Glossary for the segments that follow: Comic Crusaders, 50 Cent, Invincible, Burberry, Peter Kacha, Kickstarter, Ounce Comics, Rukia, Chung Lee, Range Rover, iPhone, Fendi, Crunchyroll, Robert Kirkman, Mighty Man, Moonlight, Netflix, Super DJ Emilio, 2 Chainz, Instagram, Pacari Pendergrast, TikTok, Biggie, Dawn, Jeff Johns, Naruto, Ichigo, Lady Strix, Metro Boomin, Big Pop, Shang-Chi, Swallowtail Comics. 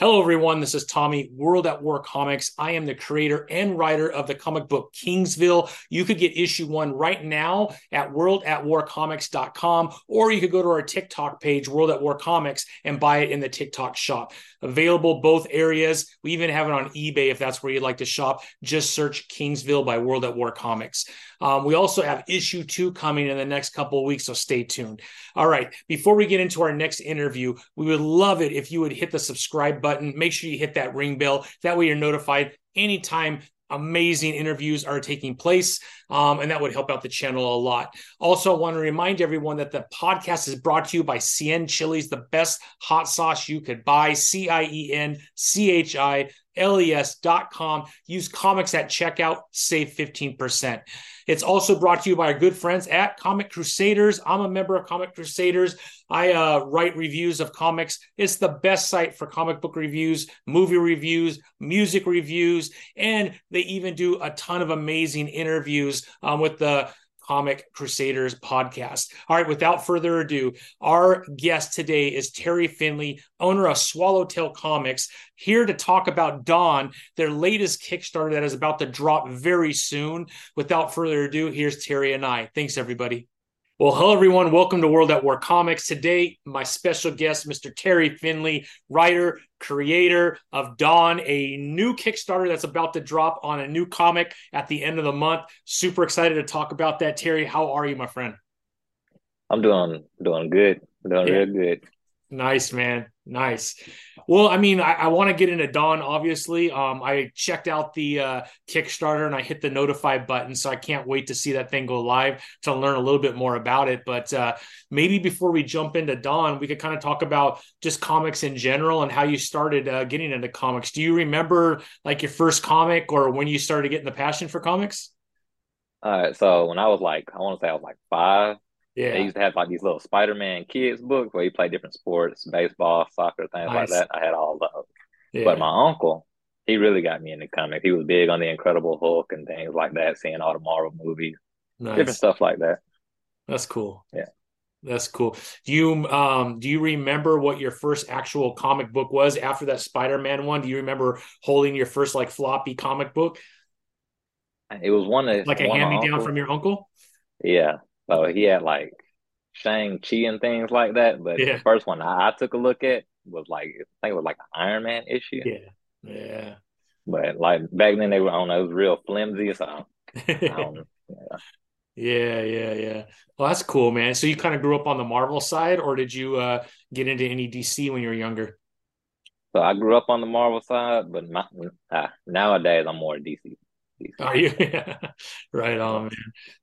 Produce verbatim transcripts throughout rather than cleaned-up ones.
Hello, everyone. This is Tommy, World at War Comics. I am the creator and writer of the comic book Kingsville. You could get issue one right now at world at war comics dot com, or you could go to our TikTok page, World at War Comics, and buy it in the TikTok shop. Available both areas. We even have it on eBay if that's where you'd like to shop. Just search Kingsville by World at War Comics. Um, we also have issue two coming in the next couple of weeks, so stay tuned. All right. Before we get into our next interview, we would love it if you would hit the subscribe button. Button. Make sure you hit that ring bell. That way you're notified anytime amazing interviews are taking place. Um, and that would help out the channel a lot. Also, I want to remind everyone that the podcast is brought to you by Cien Chilies, the best hot sauce you could buy. C I E N C H I L E S dot com. Use comics at checkout. Save fifteen percent. It's also brought to you by our good friends at Comic Crusaders. I'm a member of Comic Crusaders. I uh, write reviews of comics. It's the best site for comic book reviews, movie reviews, music reviews, and they even do a ton of amazing interviews um, with the Comic Crusaders podcast. All right, without further ado, our guest today is Terry Finley, owner of Swallowtail Comics, here to talk about Dawn, their latest Kickstarter that is about to drop very soon. Without further ado, here's Terry and I. Thanks, everybody. Well, hello, everyone. Welcome to World at War Comics. Today, my special guest, Mister Terry Finley, writer, creator of Dawn, a new Kickstarter that's about to drop on a new comic at the end of the month. Super excited to talk about that. Terry, how are you, my friend? I'm doing doing good. Doing yeah. real good. Nice, man. Nice. Well, I mean, I, I want to get into Dawn, obviously. Um, I checked out the uh, Kickstarter and I hit the notify button, so I can't wait to see that thing go live to learn a little bit more about it. But uh, maybe before we jump into Dawn, we could kind of talk about just comics in general and how you started uh, getting into comics. Do you remember like your first comic or when you started getting the passion for comics? All right. So when I was like, I want to say I was like five. Yeah. They used to have like these little Spider-Man kids books where you play different sports, baseball, soccer, things nice. like that. I had all those. Yeah. But my uncle, he really got me into comics. He was big on the Incredible Hulk and things like that, seeing all the Marvel movies, nice. different stuff like that. That's cool. Yeah. That's cool. Do you um do you remember what your first actual comic book was after that Spider-Man one? Do you remember holding your first like floppy comic book? It was one that like a hand-me-down from your uncle? Yeah. So he had like Shang-Chi and things like that. But yeah. the first one I, I took a look at was like, I think it was like an Iron Man issue. Yeah. Yeah. But like back then they were, I don't know, it was real flimsy. So I don't know. Yeah. yeah, yeah, yeah. Well, that's cool, man. So you kind of grew up on the Marvel side, or did you uh, get into any D C when you were younger? So I grew up on the Marvel side, but my, uh, nowadays I'm more D C. Are you? Yeah. Right on, man.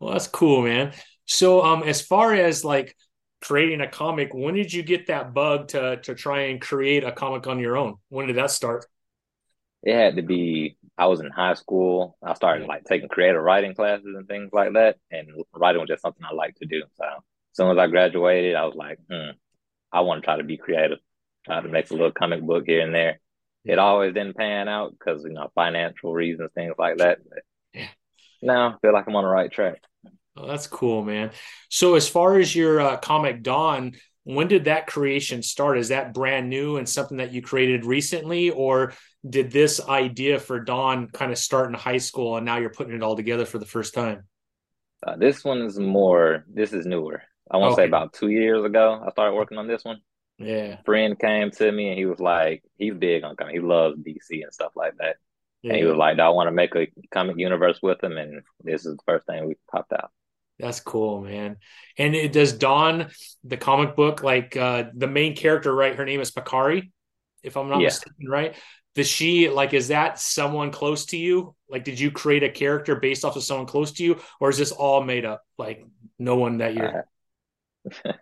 Well, that's cool, man. So um, as far as like creating a comic, when did you get that bug to to try and create a comic on your own? When did that start? It had to be, I was in high school. I started like taking creative writing classes and things like that. And writing was just something I liked to do. So as soon as I graduated, I was like, hmm, I want to try to be creative, try to make a little comic book here and there. It always didn't pan out because, you know, financial reasons, things like that. But yeah. now I feel like I'm on the right track. Oh, that's cool, man. So as far as your uh, comic Dawn, when did that creation start? Is that brand new and something that you created recently? Or did this idea for Dawn kind of start in high school and now you're putting it all together for the first time? Uh, this one is more, this is newer. I want to okay. say about two years ago, I started working on this one. Yeah. Friend came to me and he was like, he's big on comics. He loves D C and stuff like that. Yeah. And he was like, do I want to make a comic universe with him? And this is the first thing we popped out. That's cool, man. And it does Dawn, the comic book, like uh, the main character, right? Her name is Pacari, if I'm not yeah. mistaken, right? Does she, like, is that someone close to you? Like, did you create a character based off of someone close to you? Or is this all made up? Like, no one that you're... Uh,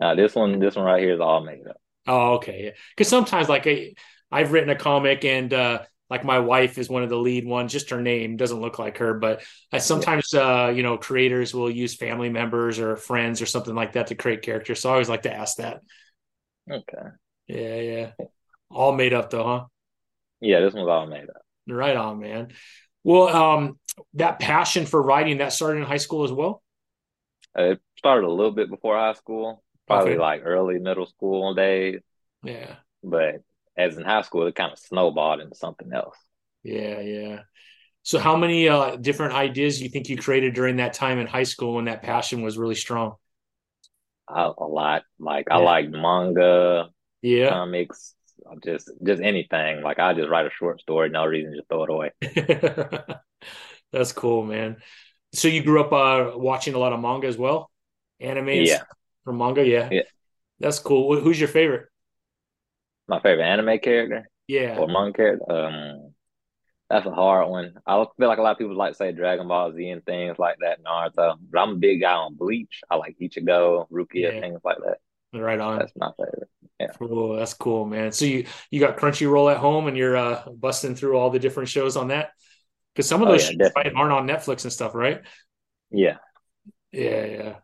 no, this one, this one right here is all made up. Oh, okay. Because sometimes, like, I, I've written a comic, and uh, like my wife is one of the lead ones. Just her name doesn't look like her, but I sometimes, yeah. uh, you know, creators will use family members or friends or something like that to create characters. So I always like to ask that. Okay. Yeah, yeah. All made up, though, huh? Yeah, this one's all made up. Right on, man. Well, um, that passion for writing that started in high school as well. It started a little bit before high school, probably okay. like early middle school days. Yeah. But as in high school, it kind of snowballed into something else. Yeah, yeah. So how many uh, different ideas do you think you created during that time in high school when that passion was really strong? I, a lot. Like, yeah. I like manga, yeah. comics, just just anything. Like, I just write a short story, no reason, just throw it away. That's cool, man. So you grew up uh, watching a lot of manga as well? Animes yeah. from manga? Yeah. yeah. That's cool. Who's your favorite? My favorite anime character? Yeah. Or manga character? Um, that's a hard one. I feel like a lot of people like to say Dragon Ball Z and things like that, Naruto. But I'm a big guy on Bleach. I like Ichigo, Rukia, yeah. things like that. Right on. That's my favorite. Yeah. Cool. That's cool, man. So you, you got Crunchyroll at home and you're uh, busting through all the different shows on that? Because some of those oh, yeah, shows aren't on Netflix and stuff, right? Yeah. Yeah, yeah.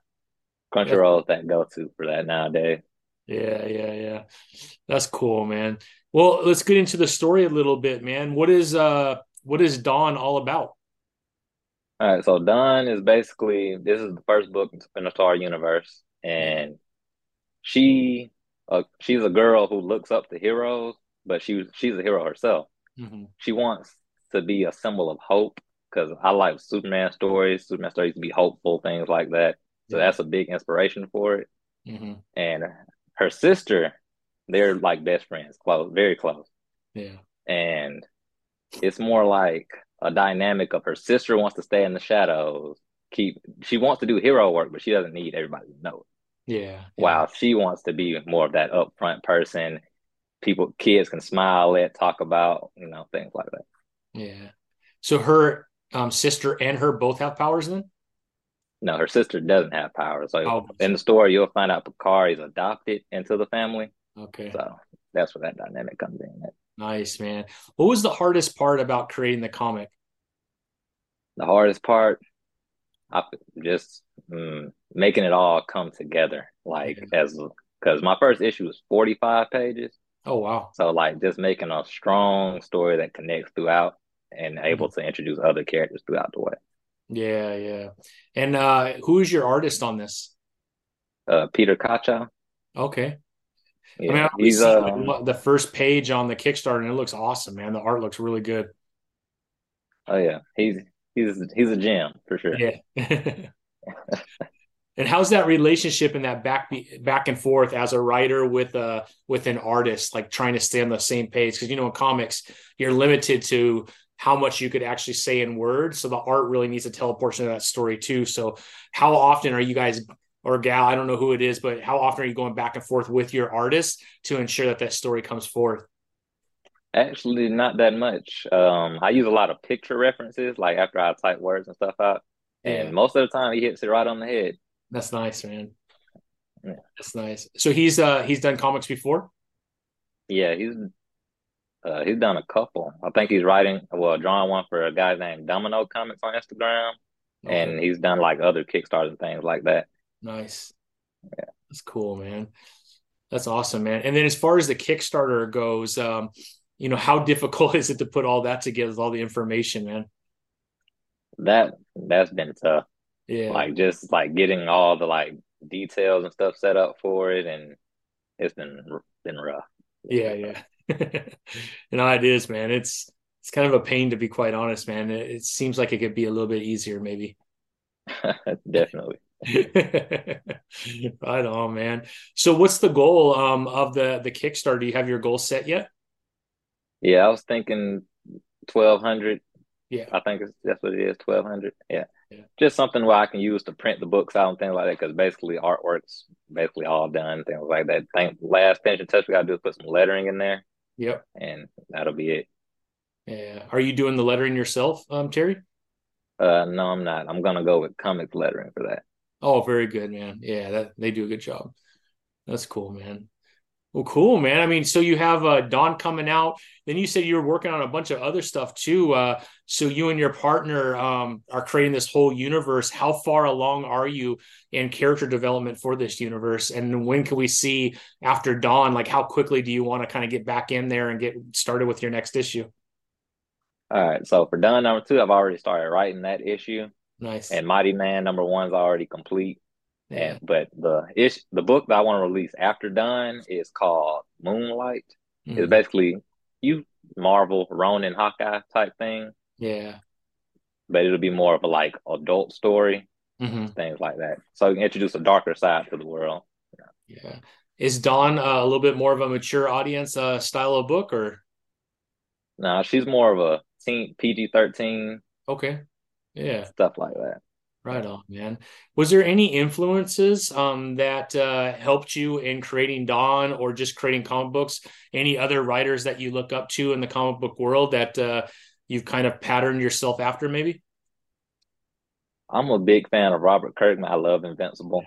Crunchyroll is that go-to for that nowadays. Yeah, yeah, yeah. That's cool, man. Well, let's get into the story a little bit, man. What is uh, what is Dawn all about? All right, so Dawn is basically, this is the first book in the Star Universe, and she uh, she's a girl who looks up to heroes, but she she's a hero herself. Mm-hmm. She wants to be a symbol of hope, because I like Superman stories. Superman stories to be hopeful, things like that. So yeah. that's a big inspiration for it. Mm-hmm. And her sister, they're like best friends, close, very close. Yeah. And it's more like a dynamic of her sister wants to stay in the shadows. Keep she wants to do hero work, but she doesn't need everybody to know it. Yeah. yeah. While she wants to be more of that upfront person, people, kids can smile at, talk about, you know, things like that. Yeah. So her um, sister and her both have powers then? No, her sister doesn't have powers. So oh. in the story, you'll find out Pacari is adopted into the family. Okay. So that's where that dynamic comes in. Nice, man. What was the hardest part about creating the comic? The hardest part? I just mm, making it all come together. Like, yeah. as because my first issue was forty-five pages. Oh, wow. So, like, just making a strong story that connects throughout and able mm-hmm. to introduce other characters throughout the way. Yeah, yeah. And uh, who's your artist on this? Uh, Peter Kacha. Okay. Yeah, I mean, I've he's seen uh, the first page on the Kickstarter, and it looks awesome, man. The art looks really good. Oh, yeah. He's he's he's a gem, for sure. Yeah. And how's that relationship and that back back and forth as a writer with a with an artist, like trying to stay on the same page? Because, you know, in comics, you're limited to how much you could actually say in words. So the art really needs to tell a portion of that story too. So how often are you guys, or gal, I don't know who it is, but how often are you going back and forth with your artist to ensure that that story comes forth? Actually, not that much. Um, I use a lot of picture references, like after I type words and stuff out. And yeah. most of the time he hits it right on the head. That's nice, man. Yeah. That's nice. So he's uh, he's done comics before? Yeah, he's uh, he's done a couple. I think he's writing, well, drawing one for a guy named Domino Comics on Instagram. Okay. And he's done like other Kickstarters and things like that. Nice. Yeah. That's cool, man. That's awesome, man. And then as far as the Kickstarter goes, um, you know, how difficult is it to put all that together with all the information, man? That, that's been tough. Yeah. Like just like getting all the like details and stuff set up for it, and it's been been rough. Yeah, yeah. You know, it is, man. It's it's kind of a pain, to be quite honest, man. It, it seems like it could be a little bit easier, maybe. Definitely. Right on, man. So what's the goal um of the the Kickstarter? Do you have your goal set yet? Yeah, I was thinking twelve hundred. Yeah. I think it's, that's what it is, twelve hundred. Yeah. Yeah. Just something where I can use to print the books out and things like that, because basically artwork's basically all done, things like that. Think last finishing touch we got to do is put some lettering in there. Yep. And that'll be it. Yeah. Are you doing the lettering yourself, um, Terry? Uh, no, I'm not. I'm going to go with Comic lettering for that. Oh, very good, man. Yeah, that, they do a good job. That's cool, man. Well, cool, man. I mean, so you have uh, Dawn coming out. Then you said you were working on a bunch of other stuff too. Uh, so you and your partner um, are creating this whole universe. How far along are you in character development for this universe? And when can we see after Dawn, like how quickly do you want to kind of get back in there and get started with your next issue? All right. So for Dawn number two, I've already started writing that issue. Nice. And Mighty Man number one is already complete. Yeah. And, but the ish, the book that I want to release after Dawn is called Moonlight, Mm. It's basically you Marvel, Ronin, Hawkeye type thing. Yeah. But it'll be more of a like adult story, mm-hmm. things like that. So you can introduce a darker side to the world. Yeah. yeah. Is Dawn uh, a little bit more of a mature audience uh, style of book, or? No, nah, she's more of a teen, P G thirteen. Okay. Yeah. Stuff like that. Right on, man. Was there any influences um, that uh, helped you in creating Dawn or just creating comic books? Any other writers that you look up to in the comic book world that uh, you've kind of patterned yourself after, maybe? I'm a big fan of Robert Kirkman. I love Invincible.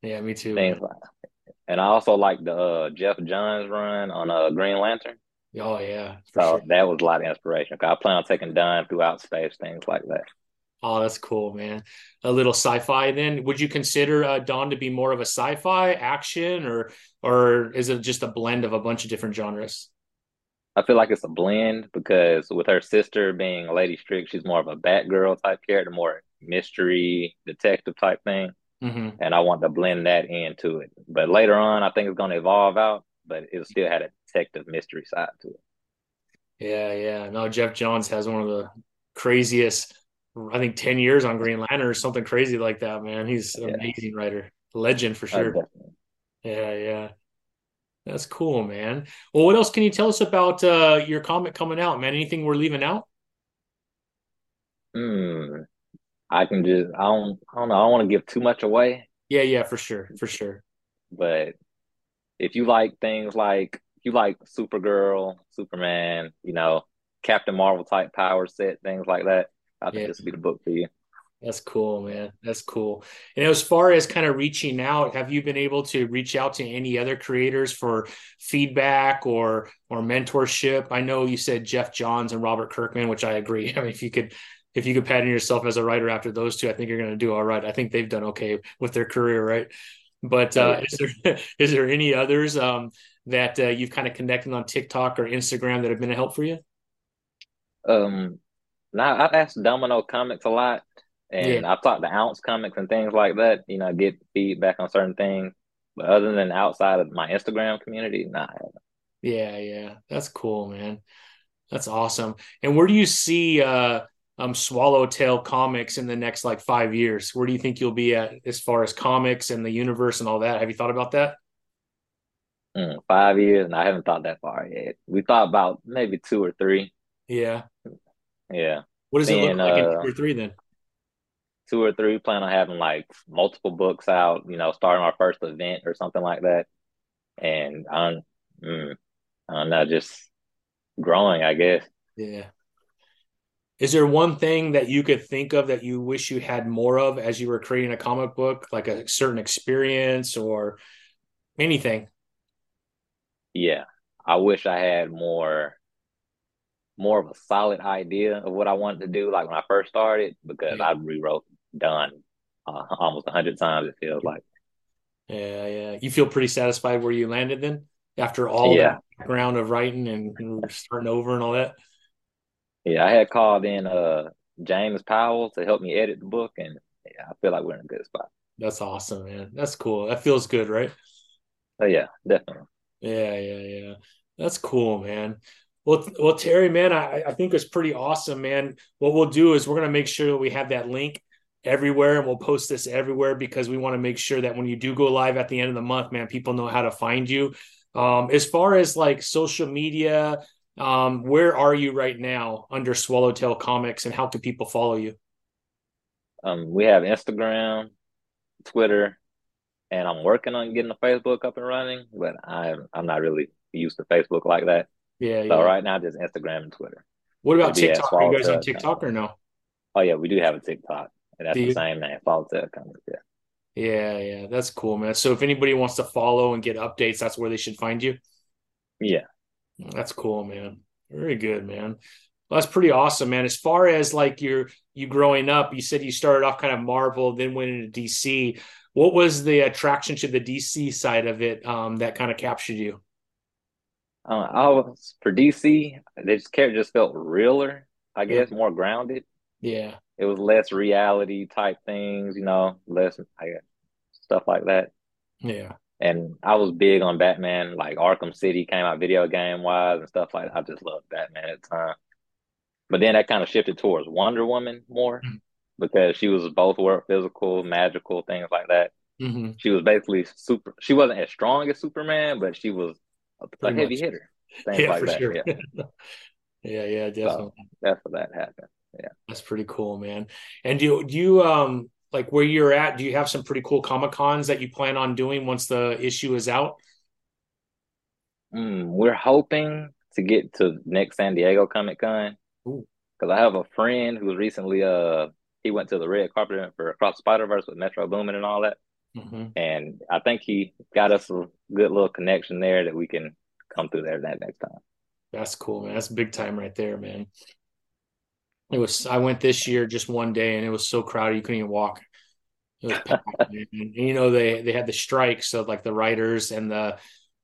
Yeah, me too. Things like that. And I also like the uh, Jeff Johns run on uh, Green Lantern. Oh, yeah. So sure. That was a lot of inspiration. I plan on taking Dawn throughout space, things like that. Oh, that's cool, man. A little sci-fi then. Would you consider uh, Dawn to be more of a sci-fi action or or is it just a blend of a bunch of different genres? I feel like it's a blend because with her sister being Lady Strix, she's more of a Batgirl type character, more mystery detective type thing. Mm-hmm. And I want to blend that into it. But later on, I think it's going to evolve out, but it still had a detective mystery side to it. Yeah, yeah. No, Jeff Johns has one of the craziest... I think ten years on Green Lantern or something crazy like that, man. He's an yeah. amazing writer. Legend for sure. Definitely. Yeah, yeah. That's cool, man. Well, what else can you tell us about uh, your comic coming out, man? Anything we're leaving out? Hmm. I can just, I don't, I don't know. I don't want to give too much away. Yeah, yeah, for sure. For sure. But if you like things like, if you like Supergirl, Superman, you know, Captain Marvel type power set, things like that. I think yeah. this would be the book for you. That's cool, man. That's cool. And as far as kind of reaching out, have you been able to reach out to any other creators for feedback or or mentorship? I know you said Jeff Johns and Robert Kirkman, which I agree. I mean, if you could if you could pattern yourself as a writer after those two, I think you're going to do all right. I think they've done okay with their career, right? But uh, yeah. is there is there any others um, that uh, you've kind of connected on TikTok or Instagram that have been a help for you? Um. Now, I've asked Domino Comics a lot, and yeah. I've talked to Ounce Comics and things like that, you know, get feedback on certain things. But other than outside of my Instagram community, nah. Yeah, yeah. That's cool, man. That's awesome. And where do you see uh, um, Swallowtail Comics in the next, like, five years? Where do you think you'll be at as far as comics and the universe and all that? Have you thought about that? Mm, five years? No, I haven't thought that far yet. We thought about maybe two or three. Yeah. Yeah. What does then, it look like uh, in two or three then? Two or three, plan on having like multiple books out, you know, starting our first event or something like that. And I'm, mm, I'm not just growing, I guess. Yeah. Is there one thing that you could think of that you wish you had more of as you were creating a comic book, like a certain experience or anything? Yeah. I wish I had more... more of a solid idea of what I wanted to do, like when I first started, because yeah. I rewrote Dawn uh, almost a hundred times, it feels like. Yeah, yeah. You feel pretty satisfied where you landed then? After all yeah. the ground of writing and, and starting over and all that? Yeah, I had called in uh, James Powell to help me edit the book, and yeah, I feel like we're in a good spot. That's awesome, man. That's cool. That feels good, right? Oh, yeah, definitely. Yeah, yeah, yeah. That's cool, man. Well, well, Terry, man, I, I think it's pretty awesome, man. What we'll do is we're going to make sure that we have that link everywhere and we'll post this everywhere because we want to make sure that when you do go live at the end of the month, man, people know how to find you. Um, as far as like social media, um, where are you right now under Swallowtail Comics and how can people follow you? Um, we have Instagram, Twitter, and I'm working on getting the Facebook up and running, but I'm, I'm not really used to Facebook like that. Yeah. So yeah. right now, just Instagram and Twitter. What about Maybe TikTok? Are you guys on TikTok or no? Oh yeah, we do have a TikTok, and that's the same name. Swallowtail Comics. Yeah. Yeah, yeah, that's cool, man. So if anybody wants to follow and get updates, that's where they should find you. Yeah, that's cool, man. Very good, man. Well, that's pretty awesome, man. As far as like your you growing up, you said you started off kind of Marvel, then went into D C. What was the attraction to the D C side of it um, that kind of captured you? Uh, I was for D C. This character just felt realer, I guess, yeah. more grounded. Yeah, it was less reality type things, you know, less I guess, stuff like that. Yeah, And I was big on Batman, like Arkham City came out video game wise and stuff like that. I just loved Batman at the time. But then that kind of shifted towards Wonder Woman more mm-hmm. because she was both world physical, magical, things like that. Mm-hmm. She was basically super. She wasn't as strong as Superman, but she was a, a heavy hitter. Things yeah, like for that. Sure. Yeah. yeah, yeah, definitely. So that's what that happened. Yeah, that's pretty cool, man. And do you, do you um like where you're at? Do you have some pretty cool Comic Cons that you plan on doing once the issue is out? Mm, we're hoping to get to next San Diego Comic Con because I have a friend who recently uh he went to the red carpet for Across Spider-Verse with Metro Boomin and all that. Mm-hmm. And I think he got us a good little connection there that we can come through there that next time. That's cool, man. That's big time right there, man. It was. I went this year just one day, and it was so crowded you couldn't even walk. It was packed, man. And you know they they had the strike, so like the writers and the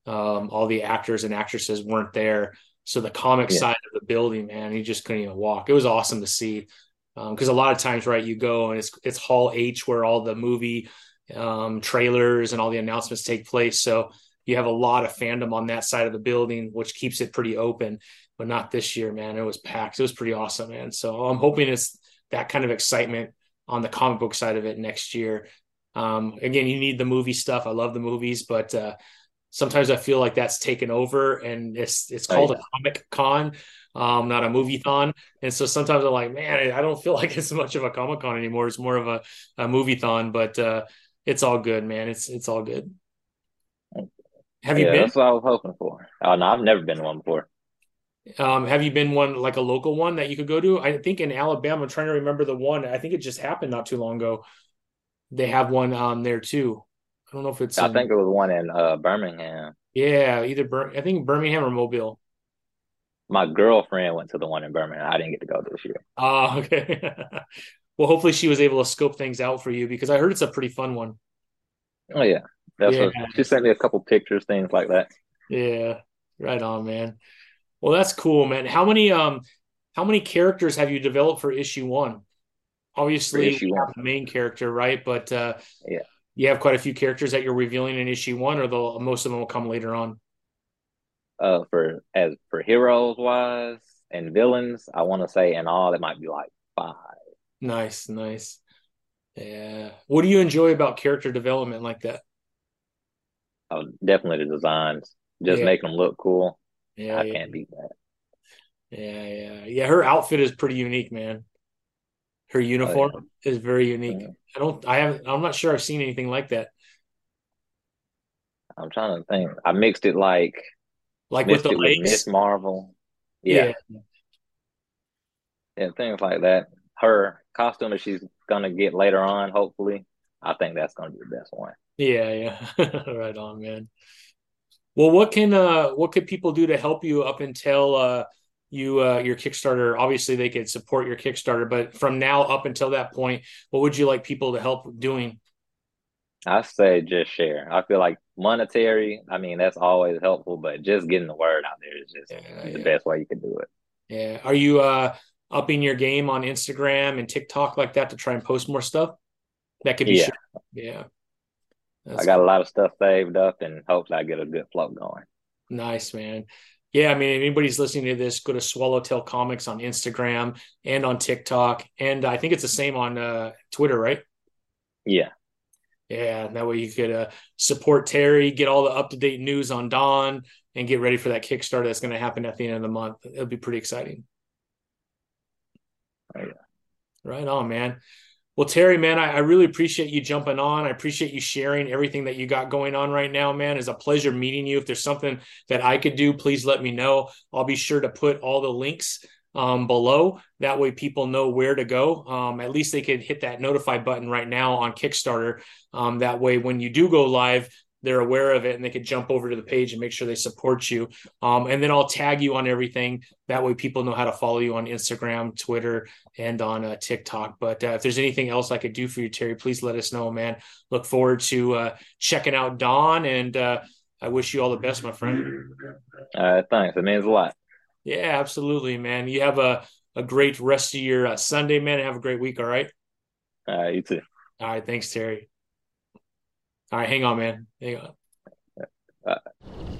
um, all the actors and actresses weren't there. So the comic yeah. side of the building, man, you just couldn't even walk. It was awesome to see because um, a lot of times, right, you go and it's it's Hall H where all the movie um trailers and all the announcements take place, so you have a lot of fandom on that side of the building, which keeps it pretty open. But not this year, man. It was packed. It was pretty awesome, man. So I'm hoping it's that kind of excitement on the comic book side of it next year. Um again, you need the movie stuff. I love the movies, but uh sometimes I feel like that's taken over, and it's it's called oh, yeah. a comic con, um, not a movie thon. And so sometimes I'm like, man, I don't feel like it's much of a comic con anymore. It's more of a, a movie thon, but uh it's all good, man. It's it's all good. Have you yeah, been? That's what I was hoping for. Oh, no, I've never been to one before. Um, have you been one, like a local one that you could go to? I think in Alabama, I'm trying to remember the one. I think it just happened not too long ago. They have one um, there, too. I don't know if it's... I in, think it was one in uh, Birmingham. Yeah, either... Bir- I think Birmingham or Mobile. My girlfriend went to the one in Birmingham. I didn't get to go this year. Oh, okay. Well, hopefully she was able to scope things out for you because I heard it's a pretty fun one. Oh, yeah. That's yeah. What, she sent me a couple pictures, things like that. Yeah. Right on, man. Well, that's cool, man. How many um, how many characters have you developed for issue one? Obviously, issue you have one. The main character, right? But uh, yeah, you have quite a few characters that you're revealing in issue one, or most of them will come later on? Uh, for as for heroes-wise and villains, I want to say in all, it might be like five. Nice, nice. Yeah. What do you enjoy about character development like that? Oh, definitely the designs. Just yeah. make them look cool. Yeah, I yeah. can't beat that. Yeah, yeah. Yeah, her outfit is pretty unique, man. Her uniform oh, yeah. is very unique. Yeah. I don't I haven't I'm not sure I've seen anything like that. I'm trying to think. I mixed it like like with the legs. Miss Marvel. Yeah. yeah. Yeah, things like that. Her costume that she's going to get later on, hopefully, I think that's going to be the best one. Yeah, yeah. Right on, man. Well, what can uh, what could people do to help you up until uh, you uh, your Kickstarter? Obviously, they could support your Kickstarter, but from now up until that point, what would you like people to help doing? I say just share. I feel like monetary, I mean, that's always helpful, but just getting the word out there is just yeah, the yeah. best way you can do it. Yeah. Are you... Uh, upping your game on Instagram and TikTok like that to try and post more stuff that could be yeah shared. yeah That's I got cool. a lot of stuff saved up and hopefully I get a good flow going. Nice, man. Yeah, I mean, if anybody's listening to this, go to Swallowtail Comics on Instagram and on TikTok, and I think it's the same on uh, Twitter, right? Yeah, yeah. That way you could uh, support Terry, get all the up to date news on Dawn, and get ready for that Kickstarter that's going to happen at the end of the month. It'll be pretty exciting. Oh, yeah. Right on, man. Well, Terry, man, I, I really appreciate you jumping on. I appreciate you sharing everything that you got going on right now, man. It's a pleasure meeting you. If there's something that I could do, please let me know. I'll be sure to put all the links um, below. That way people know where to go. Um, at least they could hit that notify button right now on Kickstarter. Um, that way, when you do go live, they're aware of it and they could jump over to the page and make sure they support you. Um, and then I'll tag you on everything. That way people know how to follow you on Instagram, Twitter, and on uh, TikTok. But uh, if there's anything else I could do for you, Terry, please let us know, man. Look forward to uh, checking out Dawn, and uh, I wish you all the best, my friend. Uh, thanks. It means a lot. Yeah, absolutely, man. You have a, a great rest of your uh, Sunday, man, and have a great week. All right. All right. You too. All right. Thanks, Terry. All right, hang on, man. Hang on. uh,